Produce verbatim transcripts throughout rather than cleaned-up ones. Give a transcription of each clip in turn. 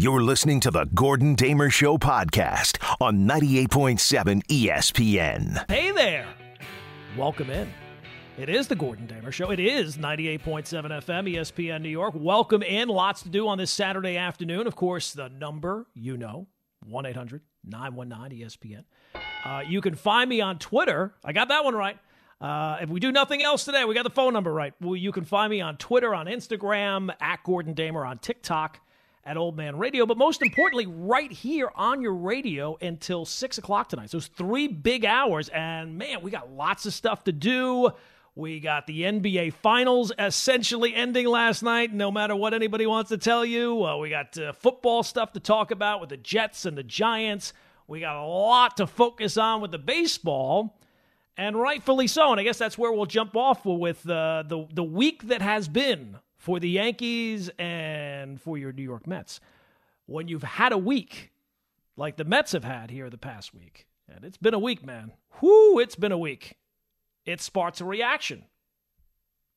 You're listening to the Gordon Damer Show podcast on ninety-eight point seven E S P N. Hey there. Welcome in. It is the Gordon Damer Show. It is ninety-eight point seven F M, E S P N New York. Welcome in. Lots to do on this Saturday afternoon. Of course, the number, you know, one eight hundred nine one nine E S P N. Uh, you can find me on Twitter. I got that one right. Uh, if we do nothing else today, we got the phone number right. Well, you can find me on Twitter, on Instagram, at Gordon Damer, on TikTok, at Old Man Radio, but most importantly, right here on your radio until six o'clock tonight. So it's three big hours, and man, we got lots of stuff to do. We got the N B A Finals essentially ending last night, no matter what anybody wants to tell you. Uh, we got uh, football stuff to talk about with the Jets and the Giants. We got a lot to focus on with the baseball. And rightfully so, and I guess that's where we'll jump off with uh, the, the week that has been for the Yankees and for your New York Mets. When you've had a week like the Mets have had here the past week, and it's been a week, man. Whoo, it's been a week. It sparks a reaction.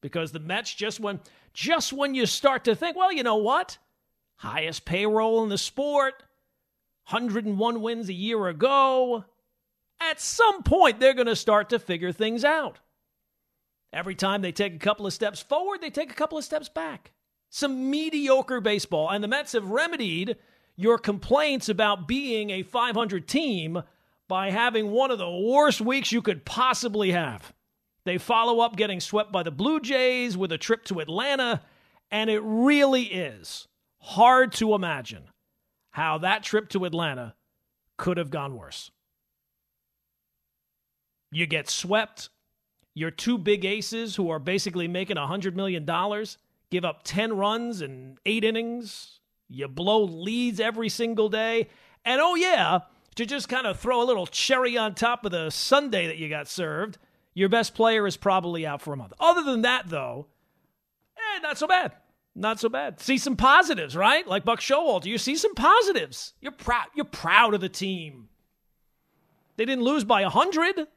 Because the Mets, just when, just when you start to think, well, you know what? Highest payroll in the sport, one hundred one wins a year ago. At some point, they're going to start to figure things out. Every time they take a couple of steps forward, they take a couple of steps back. Some mediocre baseball. And the Mets have remedied your complaints about being a five hundred team by having one of the worst weeks you could possibly have. They follow up getting swept by the Blue Jays with a trip to Atlanta. And it really is hard to imagine how that trip to Atlanta could have gone worse. You get swept. Your two big aces, who are basically making one hundred million dollars, give up ten runs in eight innings. You blow leads every single day. And oh yeah, to just kind of throw a little cherry on top of the sundae that you got served, your best player is probably out for a month. Other than that, though, eh, not so bad. Not so bad. See some positives, right? Like Buck Showalter, you see some positives. You're proud. You're proud of the team. They didn't lose by one hundred.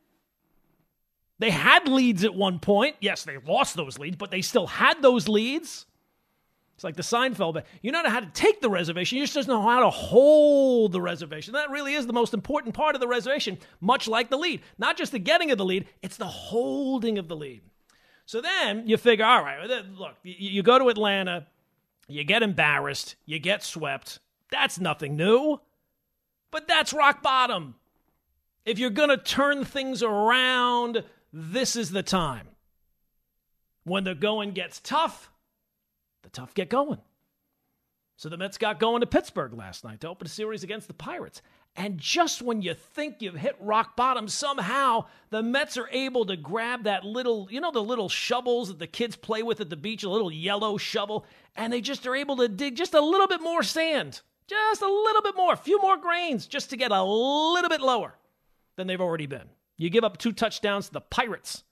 They had leads at one point. Yes, they lost those leads, but they still had those leads. It's like the Seinfeld. You don't know how to take the reservation. You just don't know how to hold the reservation. That really is the most important part of the reservation, much like the lead. Not just the getting of the lead, it's the holding of the lead. So then you figure, all right, look, you go to Atlanta, you get embarrassed, you get swept. That's nothing new, but that's rock bottom. If you're going to turn things around, this is the time. When the going gets tough, the tough get going. So the Mets got going to Pittsburgh last night to open a series against the Pirates. And just when you think you've hit rock bottom, somehow the Mets are able to grab that little, you know, the little shovels that the kids play with at the beach, a little yellow shovel, and they just are able to dig just a little bit more sand, just a little bit more, a few more grains, just to get a little bit lower than they've already been. You give up two touchdowns to the Pirates.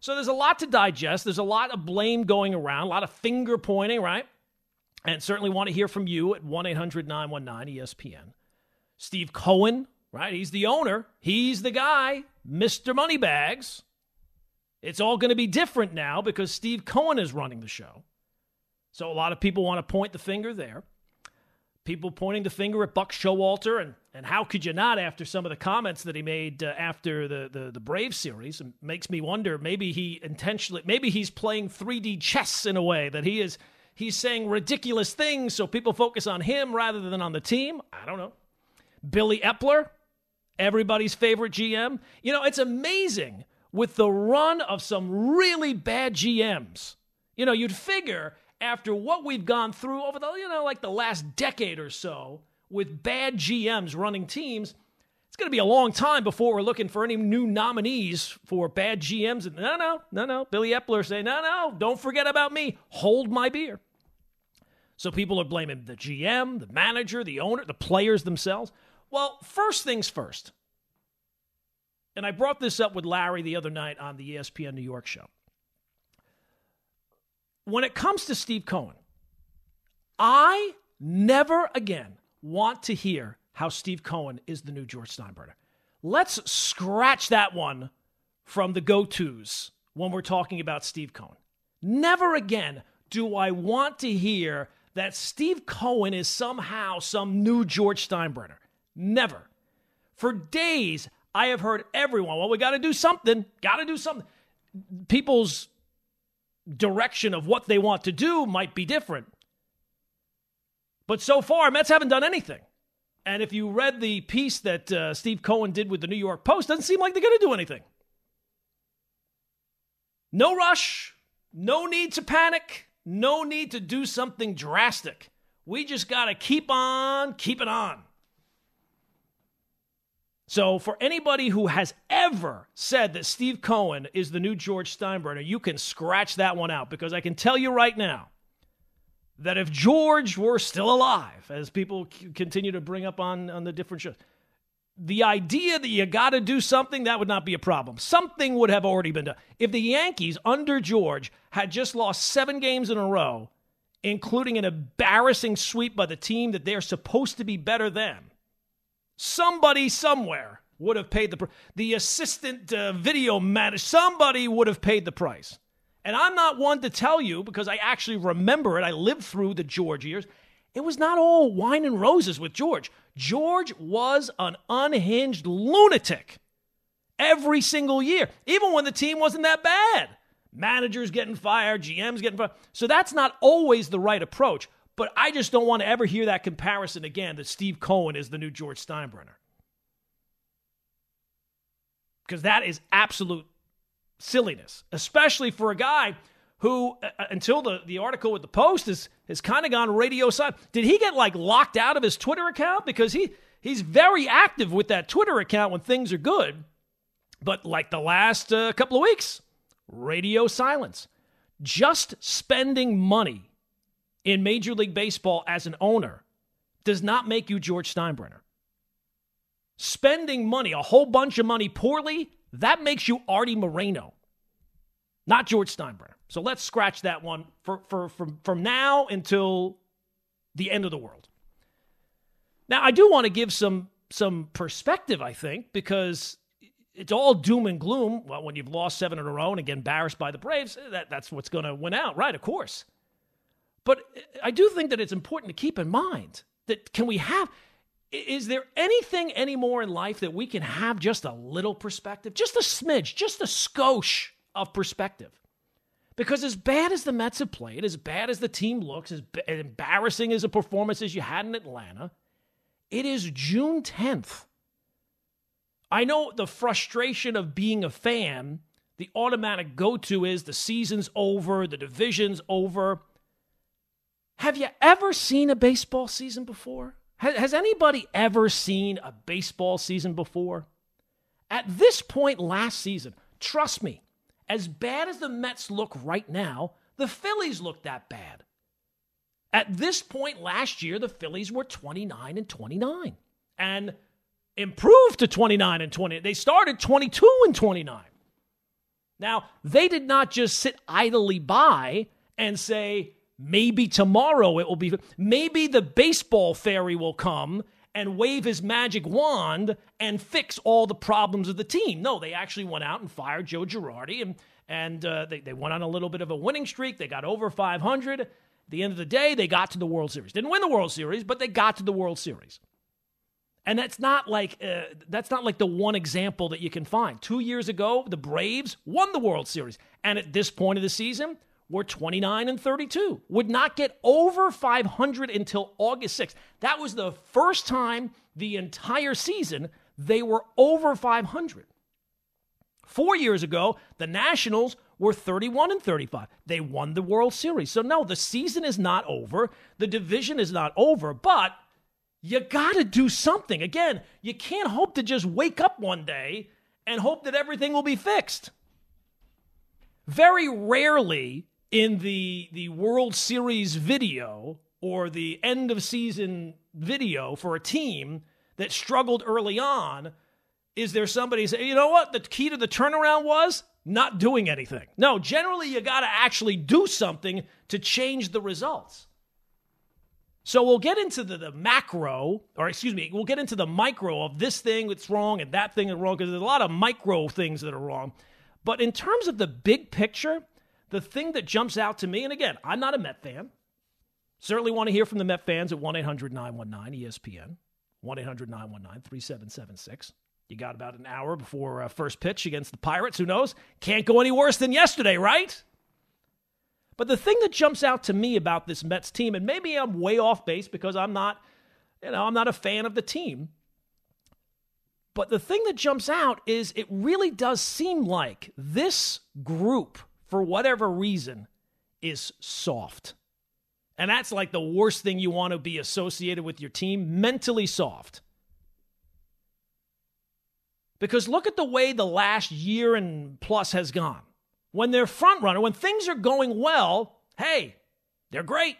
So there's a lot to digest. There's a lot of blame going around, a lot of finger pointing, right? And certainly want to hear from you at one eight hundred nine one nine E S P N. Steve Cohen, right? He's the owner. He's the guy, Mister Moneybags. It's all going to be different now because Steve Cohen is running the show. So a lot of people want to point the finger there. People pointing the finger at Buck Showalter, and, and how could you not after some of the comments that he made uh, after the, the, the Braves series. It makes me wonder, maybe he intentionally, maybe he's playing three D chess in a way that he is, he's saying ridiculous things so people focus on him rather than on the team. I don't know. Billy Eppler, everybody's favorite G M. You know, it's amazing with the run of some really bad G Ms. You know, you'd figure after what we've gone through over the, you know, like the last decade or so with bad G Ms running teams, it's going to be a long time before we're looking for any new nominees for bad G Ms. And no, no, no, no. Billy Eppler saying, no, no, don't forget about me. Hold my beer. So people are blaming the G M, the manager, the owner, the players themselves. Well, first things first. And I brought this up with Larry the other night on the E S P N New York show. When it comes to Steve Cohen, I never again want to hear how Steve Cohen is the new George Steinbrenner. Let's scratch that one from the go-tos when we're talking about Steve Cohen. Never again do I want to hear that Steve Cohen is somehow some new George Steinbrenner. Never. For days, I have heard everyone, well, we got to do something. Got to do something. People's direction of what they want to do might be different. But so far, Mets haven't done anything. And if you read the piece that uh, Steve Cohen did with the New York Post, doesn't seem like they're going to do anything. No rush. No need to panic. No need to do something drastic. We just got to keep on, keep it on. So for anybody who has ever said that Steve Cohen is the new George Steinbrenner, you can scratch that one out, because I can tell you right now that if George were still alive, as people c- continue to bring up on, on the different shows, the idea that you got to do something, that would not be a problem. Something would have already been done. If the Yankees under George had just lost seven games in a row, including an embarrassing sweep by the team that they're supposed to be better than, somebody somewhere would have paid the price. The assistant uh, video manager, somebody would have paid the price. And I'm not one to tell you, because I actually remember it. I lived through the George years. It was not all wine and roses with George. George was an unhinged lunatic every single year, even when the team wasn't that bad. Managers getting fired, G Ms getting fired. So that's not always the right approach. But I just don't want to ever hear that comparison again, that Steve Cohen is the new George Steinbrenner. Because that is absolute silliness, especially for a guy who, uh, until the, the article with the Post, is, has kind of gone radio silent. Did he get, like, locked out of his Twitter account? Because he he's very active with that Twitter account when things are good. But like the last uh, couple of weeks, radio silence. Just spending money in Major League Baseball as an owner does not make you George Steinbrenner. Spending money, a whole bunch of money poorly, that makes you Artie Moreno, not George Steinbrenner. So let's scratch that one for, for, from, from now until the end of the world. Now, I do want to give some, some perspective, I think, because it's all doom and gloom. Well, when you've lost seven in a row and again embarrassed by the Braves, that, that's what's going to win out, right? Of course. But I do think that it's important to keep in mind that can we have, is there anything anymore in life that we can have just a little perspective? Just a smidge, just a skosh of perspective. Because as bad as the Mets have played, as bad as the team looks, as embarrassing as the performances you had in Atlanta, it is June tenth. I know the frustration of being a fan, the automatic go-to is the season's over, the division's over. Have you ever seen a baseball season before? Has, has anybody ever seen a baseball season before? At this point last season, trust me, as bad as the Mets look right now, the Phillies look that bad. At this point last year, the Phillies were twenty-nine and twenty-nine and improved to twenty-nine and twenty. They started twenty-two and twenty-nine. Now, they did not just sit idly by and say, maybe tomorrow it will be, maybe the baseball fairy will come and wave his magic wand and fix all the problems of the team. No, they actually went out and fired Joe Girardi, and and uh, they, they went on a little bit of a winning streak. They got over five hundred. At the end of the day, they got to the World Series. Didn't win the World Series, but they got to the World Series. And that's not like uh, that's not like the one example that you can find. Two years ago, the Braves won the World Series. And at this point of the season, were twenty-nine and thirty-two, would not get over five hundred until August sixth. That was the first time the entire season they were over five hundred. Four years ago, the Nationals were thirty-one and thirty-five. They won the World Series. So no, the season is not over. The division is not over, but you got to do something. Again, you can't hope to just wake up one day and hope that everything will be fixed. Very rarely in the the World Series video or the end of season video for a team that struggled early on, is there somebody saying, you know what, the key to the turnaround was not doing anything. No, generally you got to actually do something to change the results. So we'll get into the, the macro, or excuse me, we'll get into the micro of this thing that's wrong and that thing that's wrong, because there's a lot of micro things that are wrong. But in terms of the big picture, the thing that jumps out to me, and again, I'm not a Met fan. Certainly want to hear from the Met fans at one eight hundred nine one nine E S P N, one eight hundred nine one nine three seven seven six. You got about an hour before uh, first pitch against the Pirates. Who knows? Can't go any worse than yesterday, right? But the thing that jumps out to me about this Mets team, and maybe I'm way off base because I'm not, you know, I'm not a fan of the team. But the thing that jumps out is it really does seem like this group, for whatever reason, is soft. And that's like the worst thing you want to be associated with your team, mentally soft. Because look at the way the last year and plus has gone. When they're front runner, when things are going well, hey, they're great.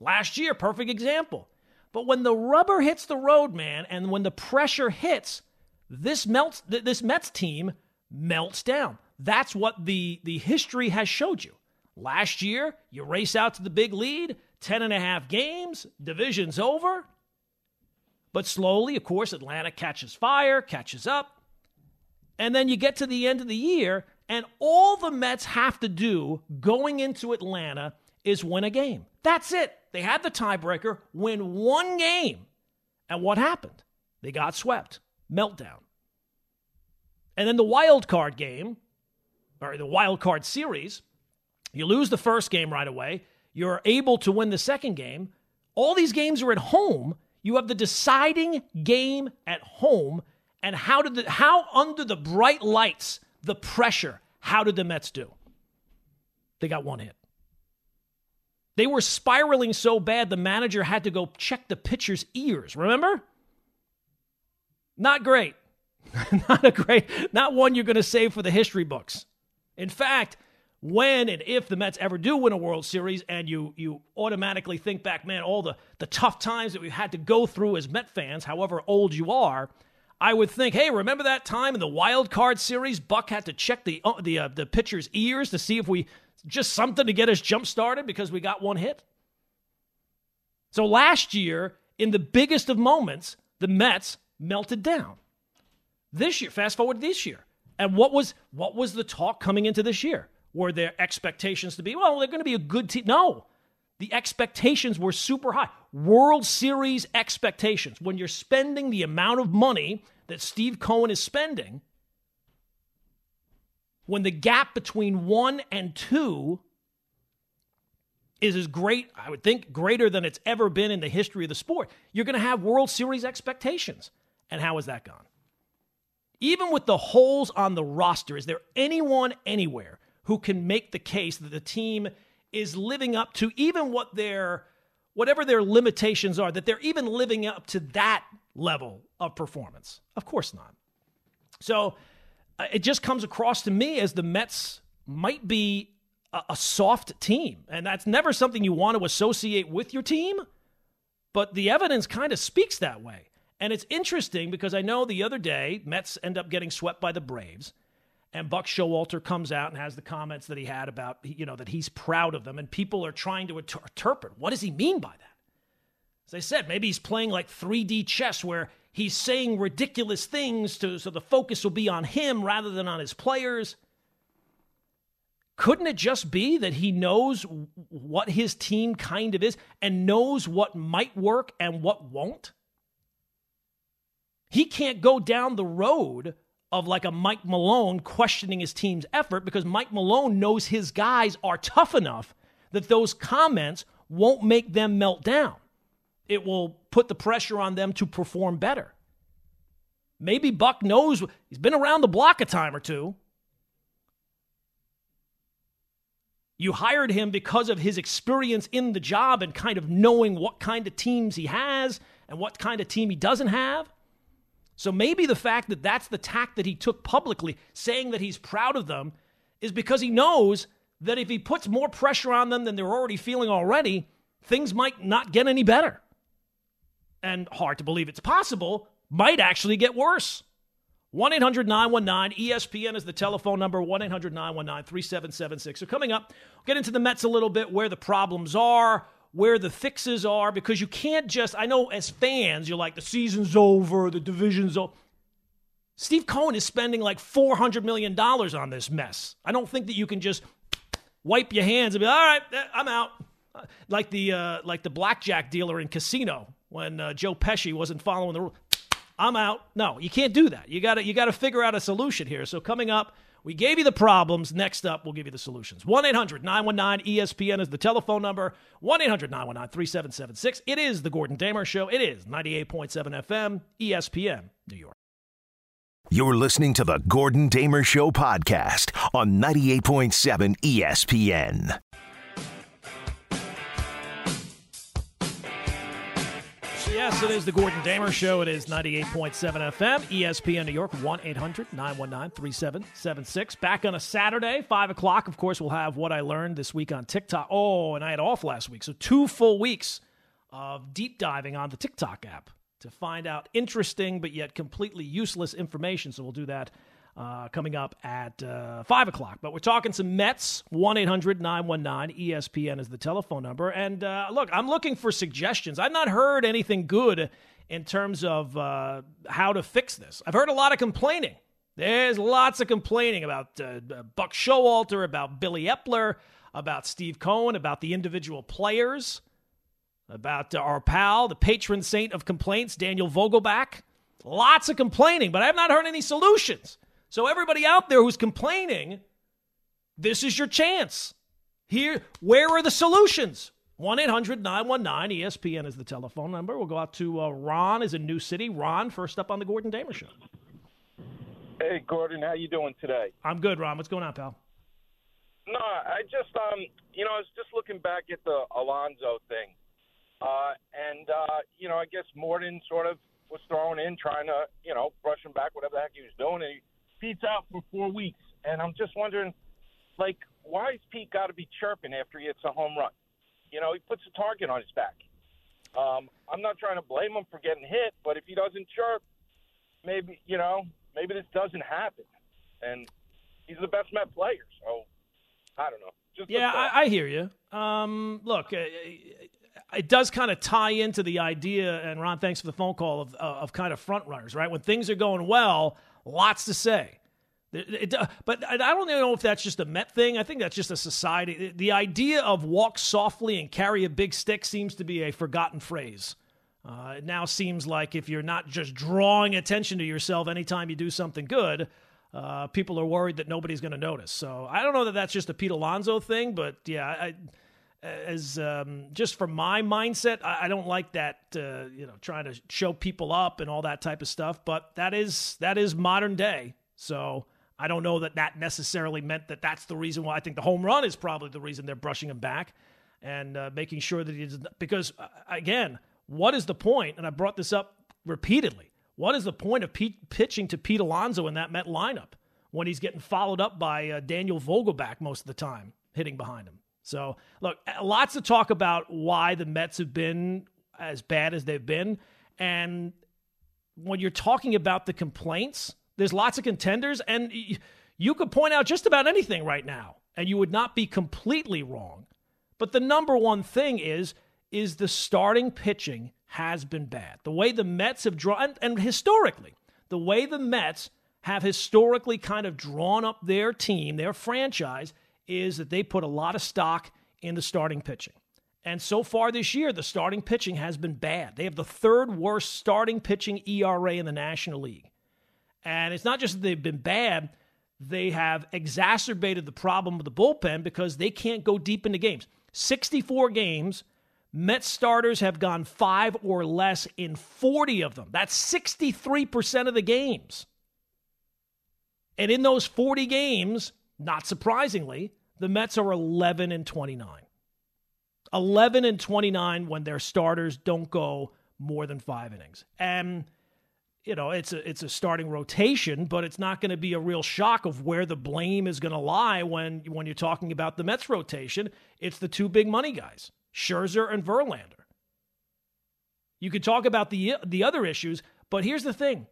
Last year, perfect example. But when the rubber hits the road, man, and when the pressure hits, this melts. This Mets team melts down. That's what the, the history has showed you. Last year, you race out to the big lead, ten and a half games, division's over. But slowly, of course, Atlanta catches fire, catches up. And then you get to the end of the year, and all the Mets have to do going into Atlanta is win a game. That's it. They had the tiebreaker, win one game. And what happened? They got swept. Meltdown. And then the wild card game, or the wild card series, you lose the first game right away. You're able to win the second game. All these games are at home. You have the deciding game at home. And how did the, how under the bright lights, the pressure, how did the Mets do? They got one hit. They were spiraling so bad, the manager had to go check the pitcher's ears. Remember? Not great. Not a great, not one you're going to save for the history books. In fact, when and if the Mets ever do win a World Series and you you automatically think back, man, all the, the tough times that we've had to go through as Met fans, however old you are, I would think, hey, remember that time in the wild card series? Buck had to check the uh, the uh, the pitcher's ears to see if we, just something to get us jump-started because we got one hit. So last year, in the biggest of moments, the Mets melted down. This year, fast forward this year. And what was what was the talk coming into this year? Were there expectations to be, well, they're going to be a good team? No. The expectations were super high. World Series expectations. When you're spending the amount of money that Steve Cohen is spending, when the gap between one and two is as great, I would think, greater than it's ever been in the history of the sport, you're going to have World Series expectations. And how has that gone? Even with the holes on the roster, is there anyone anywhere who can make the case that the team is living up to even what their, whatever their limitations are, that they're even living up to that level of performance? Of course not. So it just comes across to me as the Mets might be a, a soft team. And that's never something you want to associate with your team, but the evidence kind of speaks that way. And it's interesting because I know the other day, Mets end up getting swept by the Braves, and Buck Showalter comes out and has the comments that he had about, you know, that he's proud of them, and people are trying to inter- interpret. What does he mean by that? As I said, maybe he's playing like three D chess where he's saying ridiculous things to, so the focus will be on him rather than on his players. Couldn't it just be that he knows what his team kind of is and knows what might work and what won't? He can't go down the road of like a Mike Malone questioning his team's effort because Mike Malone knows his guys are tough enough that those comments won't make them melt down. It will put the pressure on them to perform better. Maybe Buck knows, he's been around the block a time or two. You hired him because of his experience in the job and kind of knowing what kind of teams he has and what kind of team he doesn't have. So maybe the fact that that's the tack that he took publicly, saying that he's proud of them, is because he knows that if he puts more pressure on them than they're already feeling already, things might not get any better. And hard to believe it's possible, might actually get worse. one eight hundred nine one nine E S P N is the telephone number, one eight hundred nine one nine three seven seven six. So coming up, we'll get into the Mets a little bit, where the problems are, where the fixes are, because you can't just, I know as fans, you're like, the season's over, the division's over. Steve Cohen is spending like four hundred million dollars on this mess. I don't think that you can just wipe your hands and be, all right, I'm out. Uh, like the uh, like the blackjack dealer in Casino when uh, Joe Pesci wasn't following the rules. I'm out. No, you can't do that. You got to you got to figure out a solution here. So coming up, we gave you the problems. Next up, we'll give you the solutions. one eight hundred nine one nine E S P N is the telephone number. one eight hundred nine one nine three seven seven six. It is the Gordon Damer Show. It is ninety-eight point seven F M, E S P N, New York. You're listening to the Gordon Damer Show podcast on ninety-eight point seven E S P N. Yes, it is the Gordon Damer Show. It is ninety-eight point seven F M, E S P N New York, one eight hundred nine one nine three seven seven six. Back on a Saturday, five o'clock. Of course, we'll have What I Learned This Week on TikTok. Oh, and I had off last week. So two full weeks of deep diving on the TikTok app to find out interesting but yet completely useless information. So we'll do that uh, coming up at uh, five o'clock. But we're talking some Mets. one eight hundred nine one nine E S P N is the telephone number. And uh, look, I'm looking for suggestions. I've not heard anything good in terms of uh, how to fix this. I've heard a lot of complaining. There's lots of complaining about uh, Buck Showalter, about Billy Eppler, about Steve Cohen, about the individual players, about uh, our pal, the patron saint of complaints, Daniel Vogelbach. Lots of complaining, but I have not heard any solutions. So everybody out there who's complaining, this is your chance. Here, where are the solutions? one eight hundred nine one nine E S P N is the telephone number. We'll go out to uh, Ron is in New City. Ron, first up on the Gordon Damer Show. Hey, Gordon, how you doing today? I'm good, Ron. What's going on, pal? No, I just, um, you know, I was just looking back at the Alonso thing. Uh, and, uh, you know, I guess Morton sort of was thrown in trying to, you know, brush him back, whatever the heck he was doing, and he, Pete's out for four weeks, and I'm just wondering, like, why has Pete got to be chirping after he hits a home run? You know, he puts a target on his back. Um, I'm not trying to blame him for getting hit, but if he doesn't chirp, maybe, you know, maybe this doesn't happen. And he's the best Met player, so I don't know. Just yeah, I, I hear you. Um, look, it does kind of tie into the idea, and Ron, thanks for the phone call, of, of kind of front runners, right? When things are going well, lots to say. It, it, but I don't even know if that's just a Met thing. I think that's just a society. The idea of walk softly and carry a big stick seems to be a forgotten phrase. Uh, it now seems like if you're not just drawing attention to yourself anytime you do something good, uh, people are worried that nobody's going to notice. So I don't know that that's just a Pete Alonso thing, but yeah, I, as um, just for my mindset, I, I don't like that, uh, you know, trying to show people up and all that type of stuff. But that is that is modern day. So I don't know that that necessarily meant that that's the reason why. I think the home run is probably the reason they're brushing him back and uh, making sure that he doesn't. Because again, what is the point? And I brought this up repeatedly. What is the point of Pete pitching to Pete Alonso in that Met lineup when he's getting followed up by uh, Daniel Vogelbach most of the time hitting behind him? So, look, lots of talk about why the Mets have been as bad as they've been. And when you're talking about the complaints, there's lots of contenders, and you could point out just about anything right now, and you would not be completely wrong. But the number one thing is, is the starting pitching has been bad. The way the Mets have drawn, and, and historically, the way the Mets have historically kind of drawn up their team, their franchise, is that they put a lot of stock in the starting pitching. And so far this year, the starting pitching has been bad. They have the third worst starting pitching E R A in the National League. And it's not just that they've been bad, they have exacerbated the problem with the bullpen because they can't go deep into games. sixty-four games, Mets starters have gone five or less in forty of them. That's sixty-three percent of the games. And in those forty games, not surprisingly, the Mets are eleven and twenty-nine. eleven and twenty-nine when their starters don't go more than five innings. And, you know, it's a, it's a starting rotation, but it's not going to be a real shock of where the blame is going to lie when, when you're talking about the Mets rotation. It's the two big money guys, Scherzer and Verlander. You could talk about the, the other issues, but here's the thing.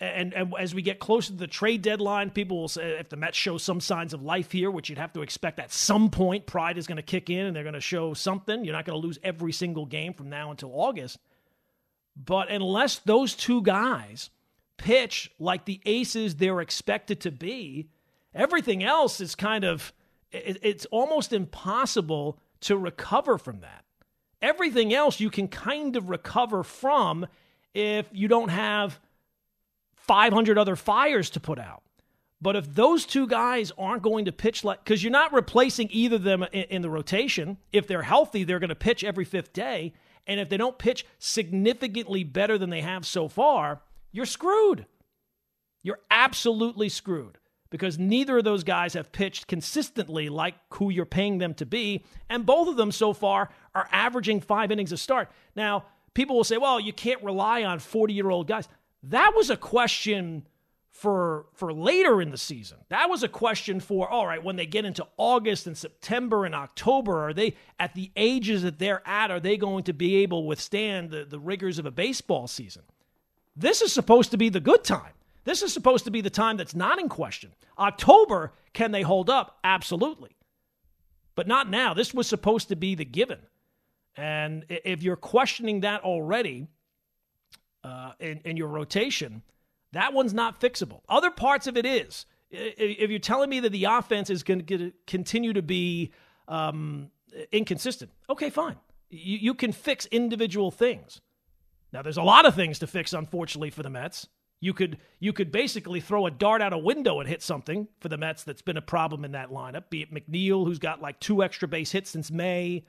And, and as we get closer to the trade deadline, people will say, if the Mets show some signs of life here, which you'd have to expect at some point, pride is going to kick in and they're going to show something. You're not going to lose every single game from now until August. But unless those two guys pitch like the aces they're expected to be, everything else is kind of, it, it's almost impossible to recover from that. Everything else you can kind of recover from if you don't have five hundred other fires to put out. But if those two guys aren't going to pitch, like, because you're not replacing either of them in, in the rotation. If they're healthy, they're going to pitch every fifth day. And if they don't pitch significantly better than they have so far, you're screwed. You're absolutely screwed because neither of those guys have pitched consistently like who you're paying them to be. And both of them so far are averaging five innings a start. Now, people will say, well, you can't rely on forty-year-old guys. That was a question for for later in the season. That was a question for, all right, when they get into August and September and October, are they, at the ages that they're at, are they going to be able to withstand the, the rigors of a baseball season? This is supposed to be the good time. This is supposed to be the time that's not in question. October, can they hold up? Absolutely. But not now. This was supposed to be the given. And if you're questioning that already uh, in, in your rotation, that one's not fixable. Other parts of it is. If you're telling me that the offense is going to continue to be um, inconsistent, okay, fine. You, you can fix individual things. Now, there's a lot of things to fix, unfortunately, for the Mets. You could you could basically throw a dart out a window and hit something for the Mets that's been a problem in that lineup, be it McNeil, who's got like two extra base hits since May.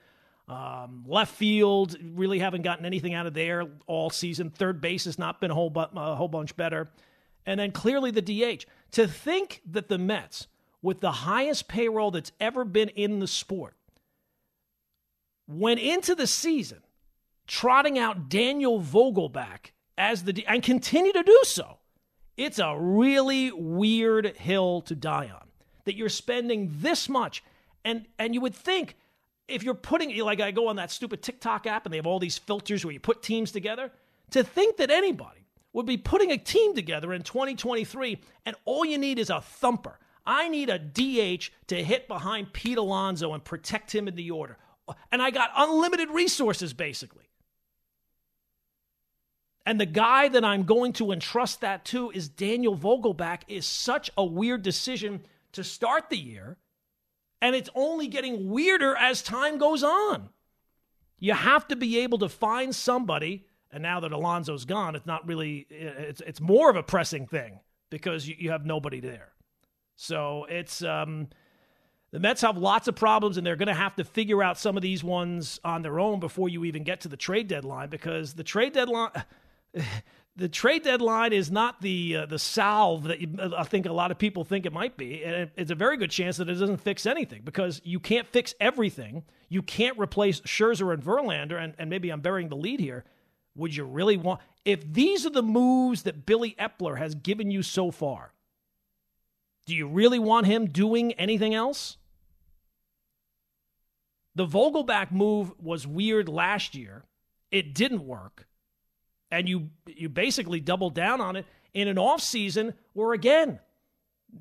Um, left field, really haven't gotten anything out of there all season. Third base has not been a whole, bu- a whole bunch better. And then clearly the D H. To think that the Mets, with the highest payroll that's ever been in the sport, went into the season trotting out Daniel Vogelbach as the D- and continue to do so, it's a really weird hill to die on. That you're spending this much, and and you would think, if you're putting, like I go on that stupid TikTok app and they have all these filters where you put teams together, to think that anybody would be putting a team together in twenty twenty-three and all you need is a thumper. I need a D H to hit behind Pete Alonso and protect him in the order. And I got unlimited resources, basically. And the guy that I'm going to entrust that to is Daniel Vogelbach is such a weird decision to start the year. And it's only getting weirder as time goes on. You have to be able to find somebody, and now that Alonso's gone, it's not really, it's it's more of a pressing thing because you, you have nobody there. So it's, um, the Mets have lots of problems, and they're going to have to figure out some of these ones on their own before you even get to the trade deadline, because the trade deadline... The trade deadline is not the uh, the salve that you, I think a lot of people think it might be. And it's a very good chance that it doesn't fix anything because you can't fix everything. You can't replace Scherzer and Verlander, and, and maybe I'm burying the lead here. Would you really want... If these are the moves that Billy Eppler has given you so far, do you really want him doing anything else? The Vogelbach move was weird last year. It didn't work. And you you basically doubled down on it in an offseason where, again,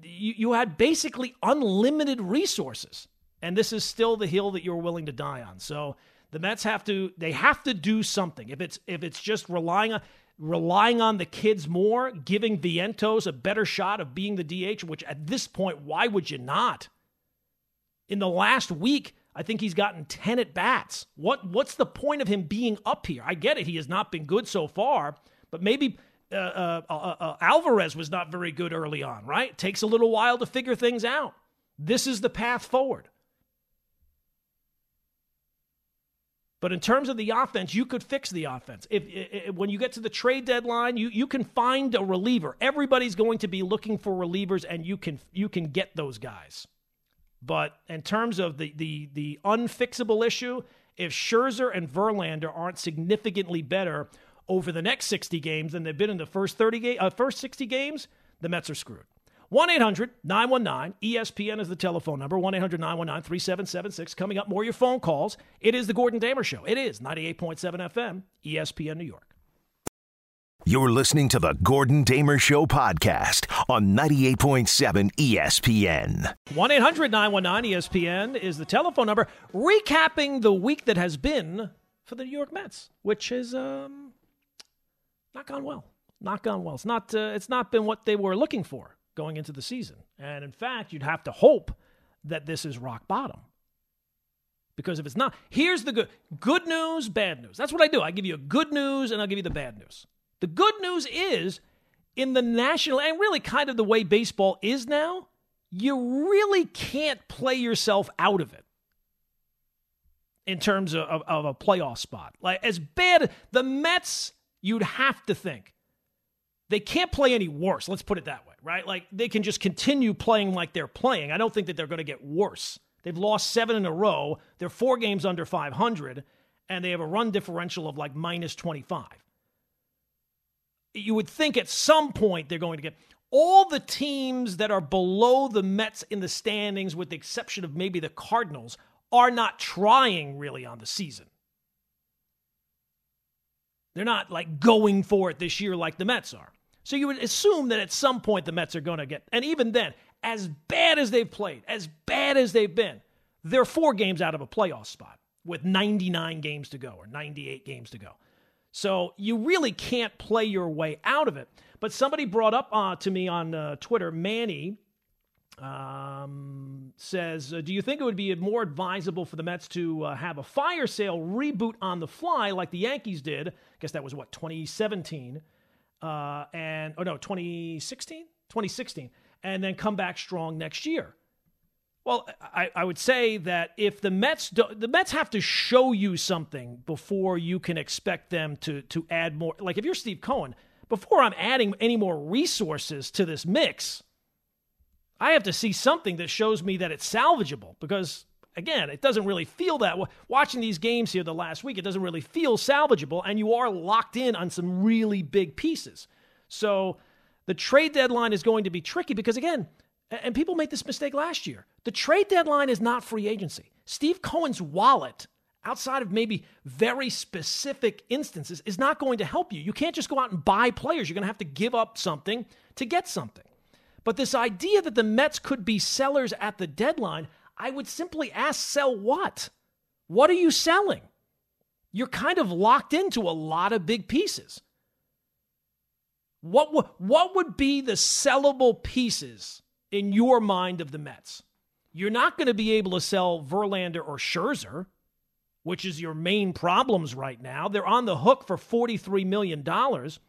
you, you had basically unlimited resources. And this is still the hill that you're willing to die on. So the Mets have to they have to do something. If it's if it's just relying on relying on the kids more, giving Vientos a better shot of being the D H, which at this point, why would you not? In the last week, I think he's gotten ten at-bats. What What's the point of him being up here? I get it. He has not been good so far, but maybe uh, uh, uh, uh, Alvarez was not very good early on, right? It takes a little while to figure things out. This is the path forward. But in terms of the offense, you could fix the offense. If, if when you get to the trade deadline, you, you can find a reliever. Everybody's going to be looking for relievers, and you can you can get those guys. But in terms of the, the the unfixable issue, if Scherzer and Verlander aren't significantly better over the next sixty games than they've been in the first thirty ga- uh, first sixty games, the Mets are screwed. one eight hundred nine one nine E S P N is the telephone number. one eight hundred nine one nine three seven seven six. Coming up, more of your phone calls. It is the Gordon Damer Show. It is ninety-eight point seven F M, E S P N New York. You're listening to the Gordon Damer Show podcast on ninety-eight point seven E S P N. one eight hundred nine one nine E S P N is the telephone number. Recapping the week that has been for the New York Mets, which is um, not gone well. Not gone well. It's not, uh, it's not been what they were looking for going into the season. And in fact, you'd have to hope that this is rock bottom. Because if it's not, here's the good good news, bad news. That's what I do. I give you a good news and I'll give you the bad news. The good news is in the national, and really kind of the way baseball is now, you really can't play yourself out of it in terms of, of, of a playoff spot. Like as bad, the Mets, you'd have to think, they can't play any worse. Let's put it that way, right? Like they can just continue playing like they're playing. I don't think that they're going to get worse. They've lost seven in a row. They're four games under five hundred, and they have a run differential of like minus twenty-five. You would think at some point they're going to get all the teams that are below the Mets in the standings, with the exception of maybe the Cardinals, are not trying really on the season. They're not like going for it this year like the Mets are. So you would assume that at some point the Mets are going to get, and even then, as bad as they've played, as bad as they've been, they're four games out of a playoff spot with ninety-nine games to go or ninety-eight games to go. So you really can't play your way out of it. But somebody brought up uh, to me on uh, Twitter, Manny um, says, do you think it would be more advisable for the Mets to uh, have a fire sale reboot on the fly like the Yankees did? I guess that was, what, twenty seventeen? Uh, and oh no, twenty sixteen, twenty sixteen, and then come back strong next year. Well, I, I would say that if the Mets, do, the Mets have to show you something before you can expect them to to add more. Like if you're Steve Cohen, before I'm adding any more resources to this mix, I have to see something that shows me that it's salvageable. Because again, it doesn't really feel that way. Watching these games here the last week, it doesn't really feel salvageable, and you are locked in on some really big pieces. So the trade deadline is going to be tricky because, again, and people made this mistake last year, the trade deadline is not free agency. Steve Cohen's wallet, outside of maybe very specific instances, is not going to help you. You can't just go out and buy players. You're going to have to give up something to get something. But this idea that the Mets could be sellers at the deadline, I would simply ask, sell what? What are you selling? You're kind of locked into a lot of big pieces. What, w- what would be the sellable pieces in your mind of the Mets? You're not going to be able to sell Verlander or Scherzer, which is your main problems right now. They're on the hook for forty-three million dollars.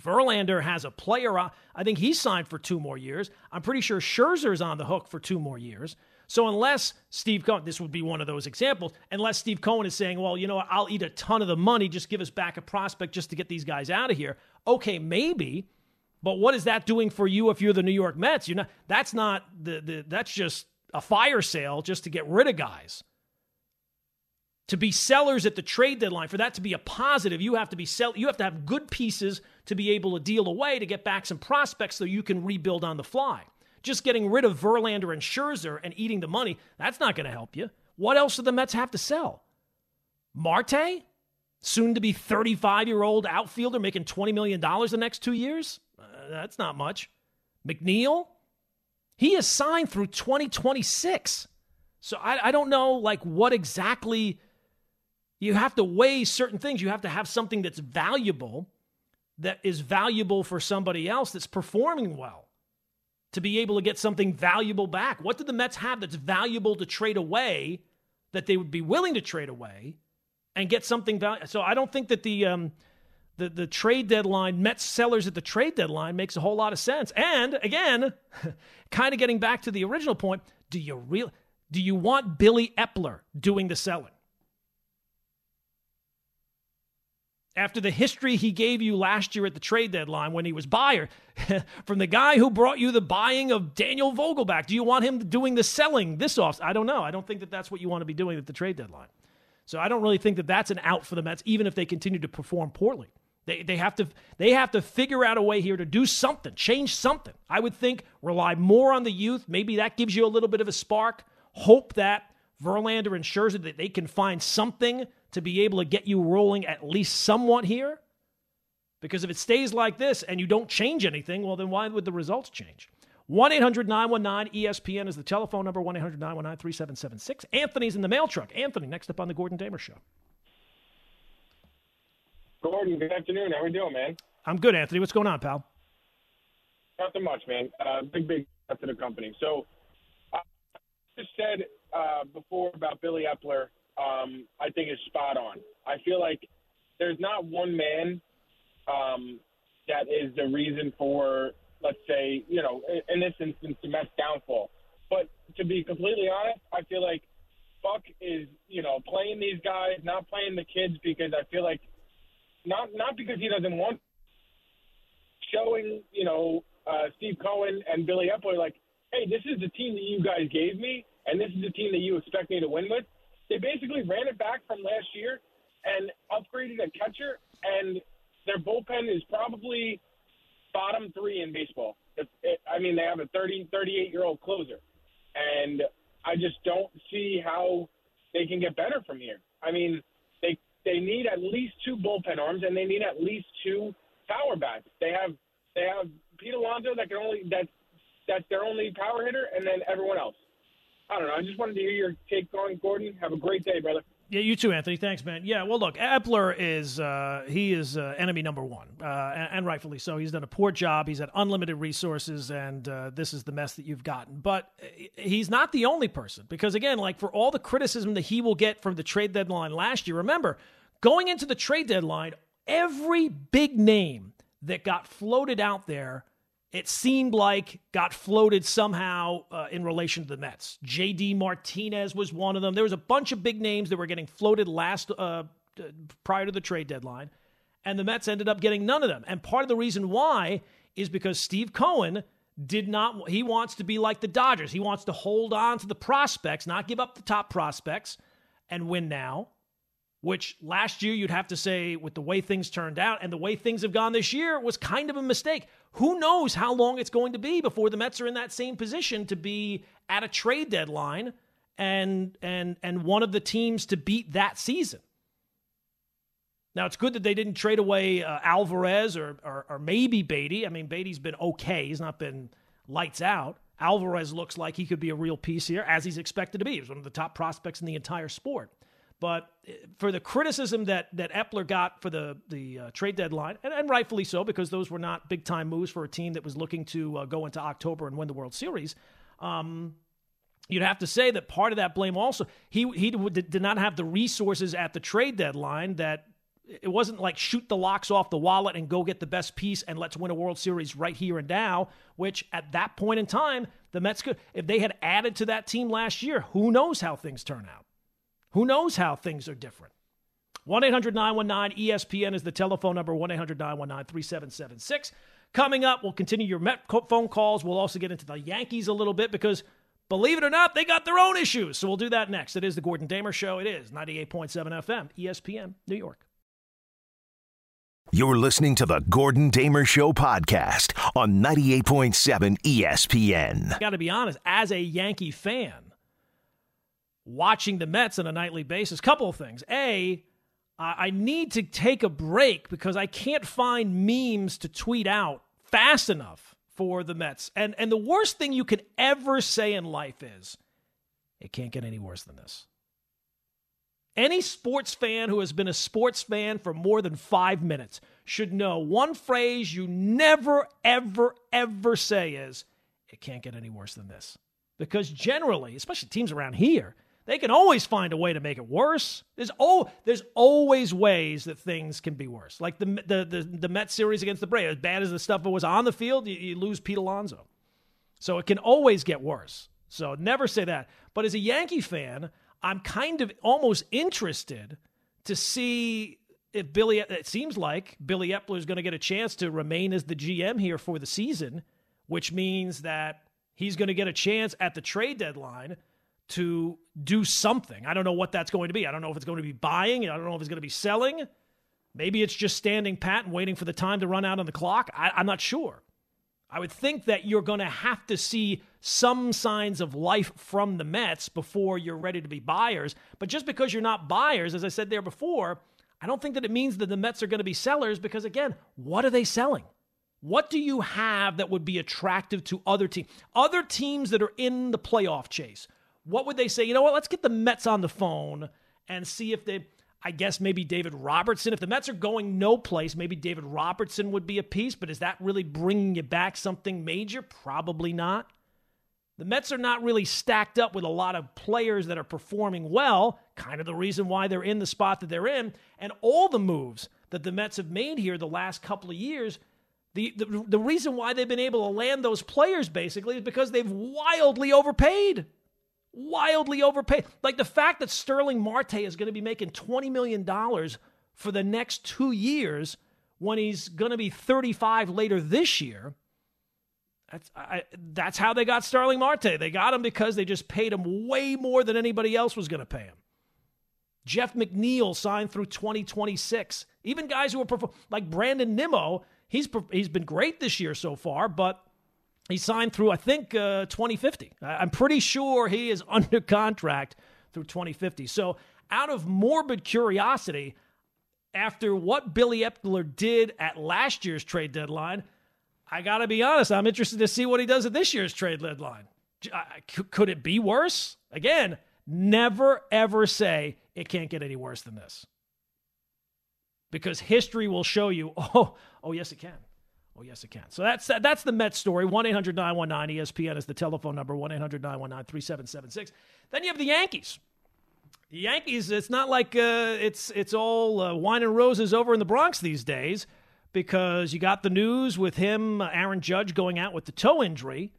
Verlander has a player. I think he signed for two more years. I'm pretty sure Scherzer's on the hook for two more years. So unless Steve Cohen, this would be one of those examples, unless Steve Cohen is saying, well, you know what, I'll eat a ton of the money, just give us back a prospect just to get these guys out of here. Okay, maybe, but what is that doing for you if you're the New York Mets? You're not, that's not the, the that's just a fire sale just to get rid of guys. To be sellers at the trade deadline, for that to be a positive, you have to be sell, you have to have good pieces to be able to deal away to get back some prospects so you can rebuild on the fly. Just getting rid of Verlander and Scherzer and eating the money, that's not going to help you. What else do the Mets have to sell? Marte? Soon-to-be thirty-five-year-old outfielder making twenty million dollars the next two years? Uh, that's not much. McNeil? He is signed through twenty twenty-six. So I, I don't know, like, what exactly... You have to weigh certain things. You have to have something that's valuable, that is valuable for somebody else that's performing well, to be able to get something valuable back. What do the Mets have that's valuable to trade away, that they would be willing to trade away and get something valuable? So I don't think that the um, the the trade deadline, Mets sellers at the trade deadline, makes a whole lot of sense. And again, kind of getting back to the original point, do you real do you want Billy Eppler doing the selling? After the history he gave you last year at the trade deadline when he was buyer, from the guy who brought you the buying of Daniel Vogelbach, do you want him doing the selling this off? I don't know. I don't think that that's what you want to be doing at the trade deadline. So I don't really think that that's an out for the Mets, even if they continue to perform poorly. They they have to they have to figure out a way here to do something, change something. I would think rely more on the youth. Maybe that gives you a little bit of a spark. Hope that Verlander and Scherzer, that they can find something to be able to get you rolling at least somewhat here. Because if it stays like this and you don't change anything, well, then why would the results change? one eight hundred nine one nine E S P N is the telephone number, one eight hundred nine one nine three seven seven six. Anthony's in the mail truck. Anthony, next up on the Gordon Damer Show. Gordon, good afternoon. How are we doing, man? I'm good, Anthony. What's going on, pal? Not so much, man. Uh, big, big up to the company. So, just said uh, before about Billy Eppler, um, I think is spot on. I feel like there's not one man um, that is the reason for, let's say, you know, in this instance, the Mets' downfall. But to be completely honest, I feel like Buck is, you know, playing these guys, not playing the kids, because I feel like not not because he doesn't want showing, you know, uh, Steve Cohen and Billy Eppler like, hey, this is the team that you guys gave me, and this is the team that you expect me to win with. They basically ran it back from last year and upgraded a catcher, and their bullpen is probably bottom three in baseball. It, it, I mean, they have a thirty, thirty-eight-year-old closer, and I just don't see how they can get better from here. I mean, they they need at least two bullpen arms, and they need at least two power bats. They have they have Pete Alonso that can only that's that's their only power hitter, and then everyone else. I don't know. I just wanted to hear your take on Gordon. Have a great day, brother. Yeah, you too, Anthony. Thanks, man. Yeah, well, look, Eppler is uh, he is uh, enemy number one, uh, and, and rightfully so. He's done a poor job. He's had unlimited resources, and uh, this is the mess that you've gotten. But he's not the only person, because again, like for all the criticism that he will get from the trade deadline last year, remember, going into the trade deadline, every big name that got floated out there, it seemed like got floated somehow uh, in relation to the Mets. J D Martinez was one of them. There was a bunch of big names that were getting floated last uh, prior to the trade deadline, and the Mets ended up getting none of them. And part of the reason why is because Steve Cohen did not – he wants to be like the Dodgers. He wants to hold on to the prospects, not give up the top prospects, and win now, which last year you'd have to say with the way things turned out and the way things have gone this year was kind of a mistake. Who knows how long it's going to be before the Mets are in that same position to be at a trade deadline and and and one of the teams to beat that season. Now, it's good that they didn't trade away uh, Alvarez or, or or maybe Beatty. I mean, Beatty's been okay. He's not been lights out. Alvarez looks like he could be a real piece here, as he's expected to be. He's one of the top prospects in the entire sport. But for the criticism that that Eppler got for the, the uh, trade deadline, and, and rightfully so, because those were not big-time moves for a team that was looking to uh, go into October and win the World Series, um, you'd have to say that part of that blame also, he, he did not have the resources at the trade deadline that it wasn't like shoot the locks off the wallet and go get the best piece and let's win a World Series right here and now, which at that point in time, the Mets could, if they had added to that team last year, who knows how things turn out. Who knows how things are different? one eight hundred nine one nine E S P N is the telephone number, one eight hundred nine one nine three seven seven six. Coming up, we'll continue your Met phone calls. We'll also get into the Yankees a little bit because, believe it or not, they got their own issues. So we'll do that next. It is the Gordon Damer Show. It is ninety-eight point seven F M, E S P N, New York. You're listening to the Gordon Damer Show podcast on ninety-eight point seven E S P N. Got to be honest, as a Yankee fan, watching the Mets on a nightly basis, couple of things. A, I need to take a break because I can't find memes to tweet out fast enough for the Mets. And and the worst thing you can ever say in life is, it can't get any worse than this. Any sports fan who has been a sports fan for more than five minutes should know one phrase you never, ever, ever say is, it can't get any worse than this. Because generally, especially teams around here, they can always find a way to make it worse. There's oh, there's always ways that things can be worse. Like the the the, the Mets series against the Braves, as bad as the stuff that was on the field, you, you lose Pete Alonso. So it can always get worse. So never say that. But as a Yankee fan, I'm kind of almost interested to see if Billy. It seems like Billy Eppler is going to get a chance to remain as the G M here for the season, which means that he's going to get a chance at the trade deadline to do something. I don't know what that's going to be. I don't know if it's going to be buying. I don't know if it's going to be selling. Maybe it's just standing pat and waiting for the time to run out on the clock. I, I'm not sure. I would think that you're going to have to see some signs of life from the Mets before you're ready to be buyers. But just because you're not buyers, as I said there before, I don't think that it means that the Mets are going to be sellers because, again, what are they selling? What do you have that would be attractive to other teams? Other teams that are in the playoff chase, what would they say? You know what? Let's get the Mets on the phone and see if they, I guess maybe David Robertson. If the Mets are going no place, maybe David Robertson would be a piece, but is that really bringing you back something major? Probably not. The Mets are not really stacked up with a lot of players that are performing well, kind of the reason why they're in the spot that they're in. And all the moves that the Mets have made here the last couple of years, the, the, the reason why they've been able to land those players basically is because they've wildly overpaid. Wildly overpaid. Like the fact that Sterling Marte is going to be making twenty million dollars for the next two years when he's going to be thirty-five later this year. That's, I, that's how they got Sterling Marte. They got him because they just paid him way more than anybody else was going to pay him. Jeff McNeil signed through twenty twenty-six. Even guys who are perform- like Brandon Nimmo, he's he's been great this year so far, but he signed through, I think, uh, twenty fifty. I'm pretty sure he is under contract through twenty fifty. So out of morbid curiosity, after what Billy Eppler did at last year's trade deadline, I got to be honest, I'm interested to see what he does at this year's trade deadline. Could it be worse? Again, never, ever say it can't get any worse than this. Because history will show you, oh, oh yes, it can. Oh, yes, it can. So that's that's the Mets story. one eight hundred nine one nine E S P N is the telephone number, one eight hundred nine one nine three seven seven six. Then you have the Yankees. The Yankees, it's not like uh, it's, it's all uh, wine and roses over in the Bronx these days, because you got the news with him, uh, Aaron Judge, going out with the toe injury,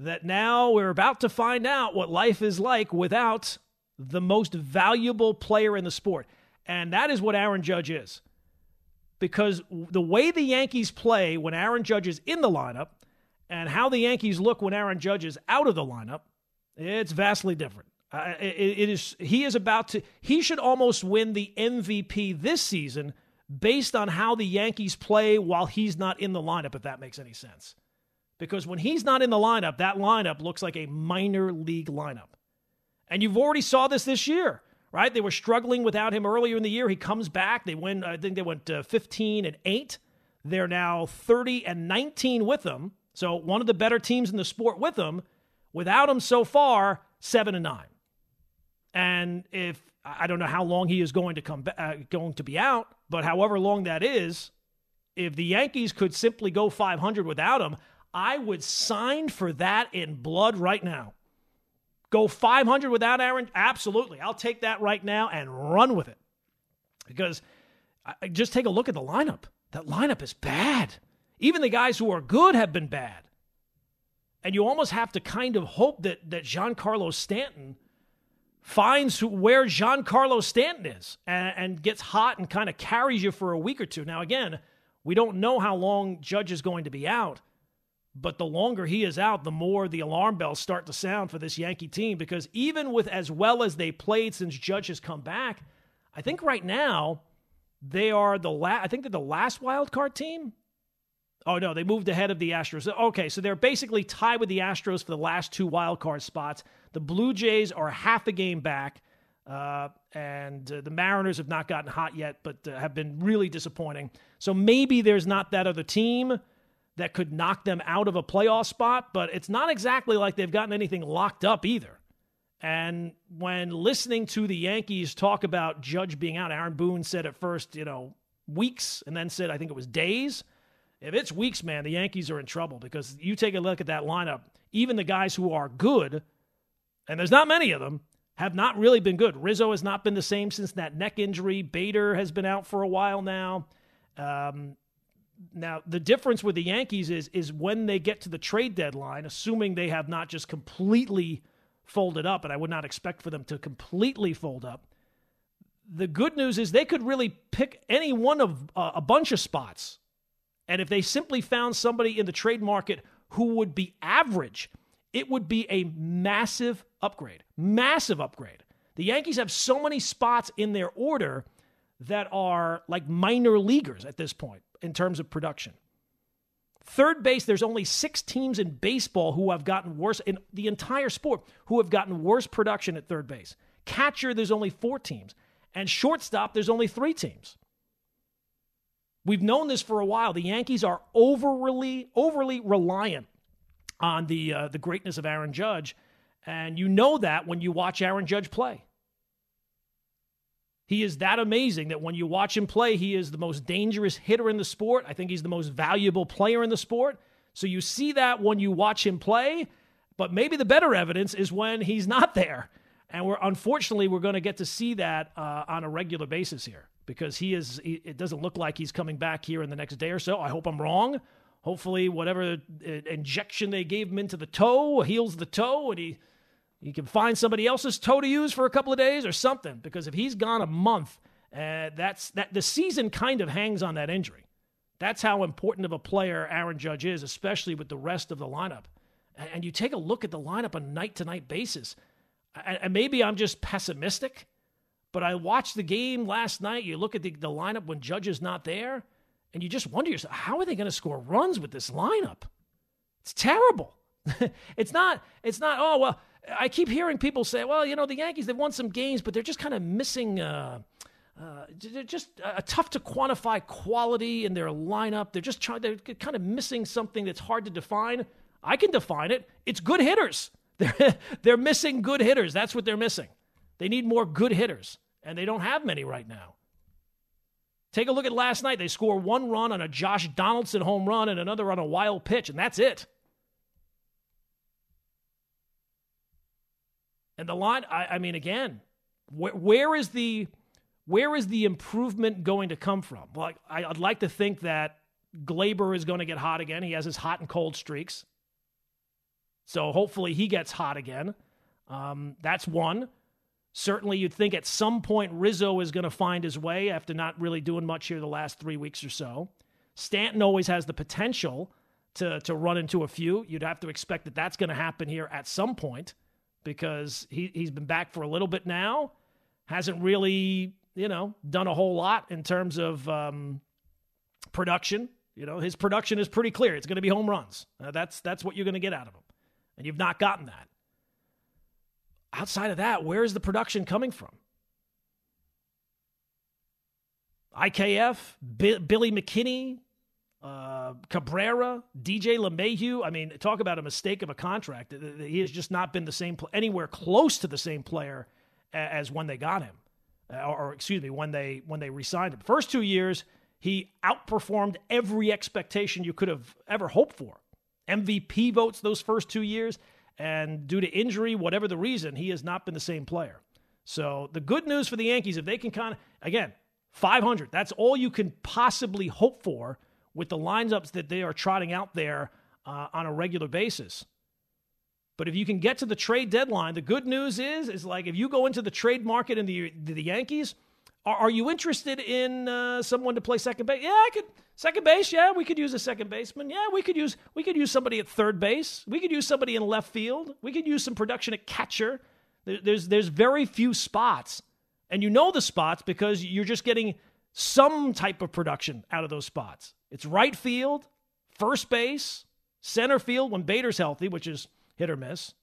that now we're about to find out what life is like without the most valuable player in the sport. And that is what Aaron Judge is. Because the way the Yankees play when Aaron Judge is in the lineup and how the Yankees look when Aaron Judge is out of the lineup, it's vastly different. Uh, it, it is he is about to he should almost win the M V P this season based on how the Yankees play while he's not in the lineup, if that makes any sense. Because when he's not in the lineup, that lineup looks like a minor league lineup. And you've already saw this this year. Right, they were struggling without him earlier in the year. He comes back. They win. I think they went uh, fifteen and eight. They're now thirty and nineteen with him. So one of the better teams in the sport with him. Without him so far, seven and nine. And if I don't know how long he is going to come, uh, going to be out, but however long that is, if the Yankees could simply go five hundred without him, I would sign for that in blood right now. Go five hundred without Aaron? Absolutely. I'll take that right now and run with it. Because I, just take a look at the lineup. That lineup is bad. Even the guys who are good have been bad. And you almost have to kind of hope that, that Giancarlo Stanton finds who, where Giancarlo Stanton is and, and gets hot and kind of carries you for a week or two. Now, again, we don't know how long Judge is going to be out. But the longer he is out, the more the alarm bells start to sound for this Yankee team, because even with as well as they played since Judge has come back, I think right now they are the last, I think they're the last wildcard team. Oh, no, they moved ahead of the Astros. Okay, so they're basically tied with the Astros for the last two wildcard spots. The Blue Jays are half a game back, uh, and uh, the Mariners have not gotten hot yet, but uh, have been really disappointing. So maybe there's not that other team that could knock them out of a playoff spot, but it's not exactly like they've gotten anything locked up either. And when listening to the Yankees talk about Judge being out, Aaron Boone said at first, you know, weeks, and then said, I think it was days. If it's weeks, man, the Yankees are in trouble, because you take a look at that lineup, even the guys who are good, and there's not many of them, have not really been good. Rizzo has not been the same since that neck injury. Bader has been out for a while now. Um, Now, the difference with the Yankees is is when they get to the trade deadline, assuming they have not just completely folded up, and I would not expect for them to completely fold up, the good news is they could really pick any one of uh, a bunch of spots. And if they simply found somebody in the trade market who would be average, it would be a massive upgrade. Massive upgrade. The Yankees have so many spots in their order that are like minor leaguers at this point in terms of production. Third base, there's only six teams in baseball who have gotten worse, in the entire sport, who have gotten worse production at third base. Catcher, there's only four teams. And shortstop, there's only three teams. We've known this for a while. The Yankees are overly, overly reliant on the uh, the greatness of Aaron Judge. And you know that when you watch Aaron Judge play. He is that amazing that when you watch him play, he is the most dangerous hitter in the sport. I think he's the most valuable player in the sport. So you see that when you watch him play, But maybe the better evidence is when he's not there. And we're unfortunately, we're going to get to see that uh, on a regular basis here, because he is, he, it doesn't look like he's coming back here in the next day or so. I hope I'm wrong. Hopefully whatever injection they gave him into the toe heals the toe, and he, he can find somebody else's toe to use for a couple of days or something. Because if he's gone a month, uh, that's that the season kind of hangs on that injury. That's how important of a player Aaron Judge is, especially with the rest of the lineup. And you take a look at the lineup on a night-to-night basis. And maybe I'm just pessimistic, but I watched the game last night. You look at the, the lineup when Judge is not there, and you just wonder yourself, how are they going to score runs with this lineup? It's terrible. It's not, it's not, oh, well, I keep hearing people say, well, you know, the Yankees, they've won some games, but they're just kind of missing uh, uh, just a tough-to-quantify quality in their lineup. They're just trying, they're kind of missing something that's hard to define. I can define it. It's good hitters. They're, they're missing good hitters. That's what they're missing. They need more good hitters, and they don't have many right now. Take a look at last night. They score one run on a Josh Donaldson home run and another on a wild pitch, and that's it. And the line, I, I mean, again, where, where is the where is the improvement going to come from? Well, I, I'd like to think that Gleyber is going to get hot again. He has his hot and cold streaks. So hopefully he gets hot again. Um, that's one. Certainly you'd think at some point Rizzo is going to find his way after not really doing much here the last three weeks or so. Stanton always has the potential to, to run into a few. You'd have to expect that that's going to happen here at some point, because he, he's been back for a little bit now. Hasn't really, you know, done a whole lot in terms of um, production. You know, his production is pretty clear. It's going to be home runs. Uh, that's that's what you're going to get out of him. And you've not gotten that. Outside of that, where is the production coming from? I K F, B- Billy McKinney, uh, Cabrera, D J LeMahieu. I mean, talk about a mistake of a contract. He has just not been the same pl- anywhere close to the same player as when they got him, or, or excuse me, when they when they re-signed him. First two years, he outperformed every expectation you could have ever hoped for. M V P votes those first two years, and due to injury, whatever the reason, he has not been the same player. So the good news for the Yankees, if they can kind of, again, five hundred, that's all you can possibly hope for with the lineups that they are trotting out there uh, on a regular basis. But if you can get to the trade deadline, the good news is, is like if you go into the trade market and the, the Yankees, are, are you interested in uh, someone to play second base? Yeah, I could. Second base, yeah, we could use a second baseman. Yeah, we could use we could use somebody at third base. We could use somebody in left field. We could use some production at catcher. There, there's there's very few spots, and you know the spots because you're just getting some type of production out of those spots. It's right field, first base, center field when Bader's healthy, which is hit or miss.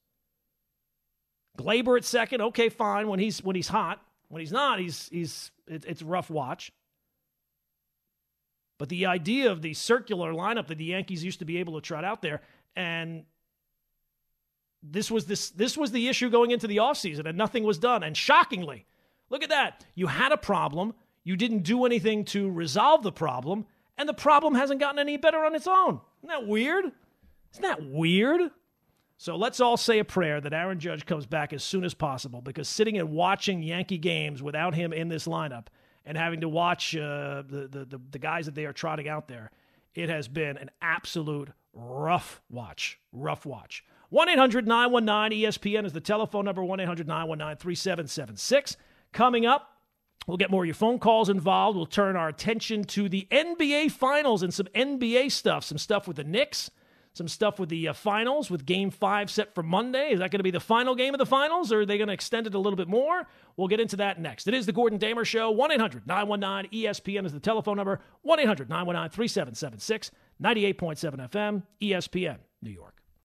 Gleyber at second, okay, fine when he's when he's hot. When he's not, he's he's it, it's a rough watch. But the idea of the circular lineup that the Yankees used to be able to trot out there, and this was this this was the issue going into the offseason, and nothing was done. And shockingly, look at that. You had a problem. You didn't do anything to resolve the problem, and the problem hasn't gotten any better on its own. Isn't that weird? Isn't that weird? So let's all say a prayer that Aaron Judge comes back as soon as possible, because sitting and watching Yankee games without him in this lineup and having to watch uh, the, the the guys that they are trotting out there, it has been an absolute rough watch. Rough watch. one eight hundred nine one nine E S P N is the telephone number, one eight hundred nine one nine three seven seven six. Coming up, we'll get more of your phone calls involved. We'll turn our attention to the N B A Finals and some N B A stuff, some stuff with the Knicks, some stuff with the uh, Finals, with Game five set for Monday. Is that going to be the final game of the Finals, or are they going to extend it a little bit more? We'll get into that next. It is the Gordon Damer Show. one eight hundred nine one nine E S P N is the telephone number. one eight hundred nine one nine three seven seven six, ninety-eight point seven F M, E S P N, New York.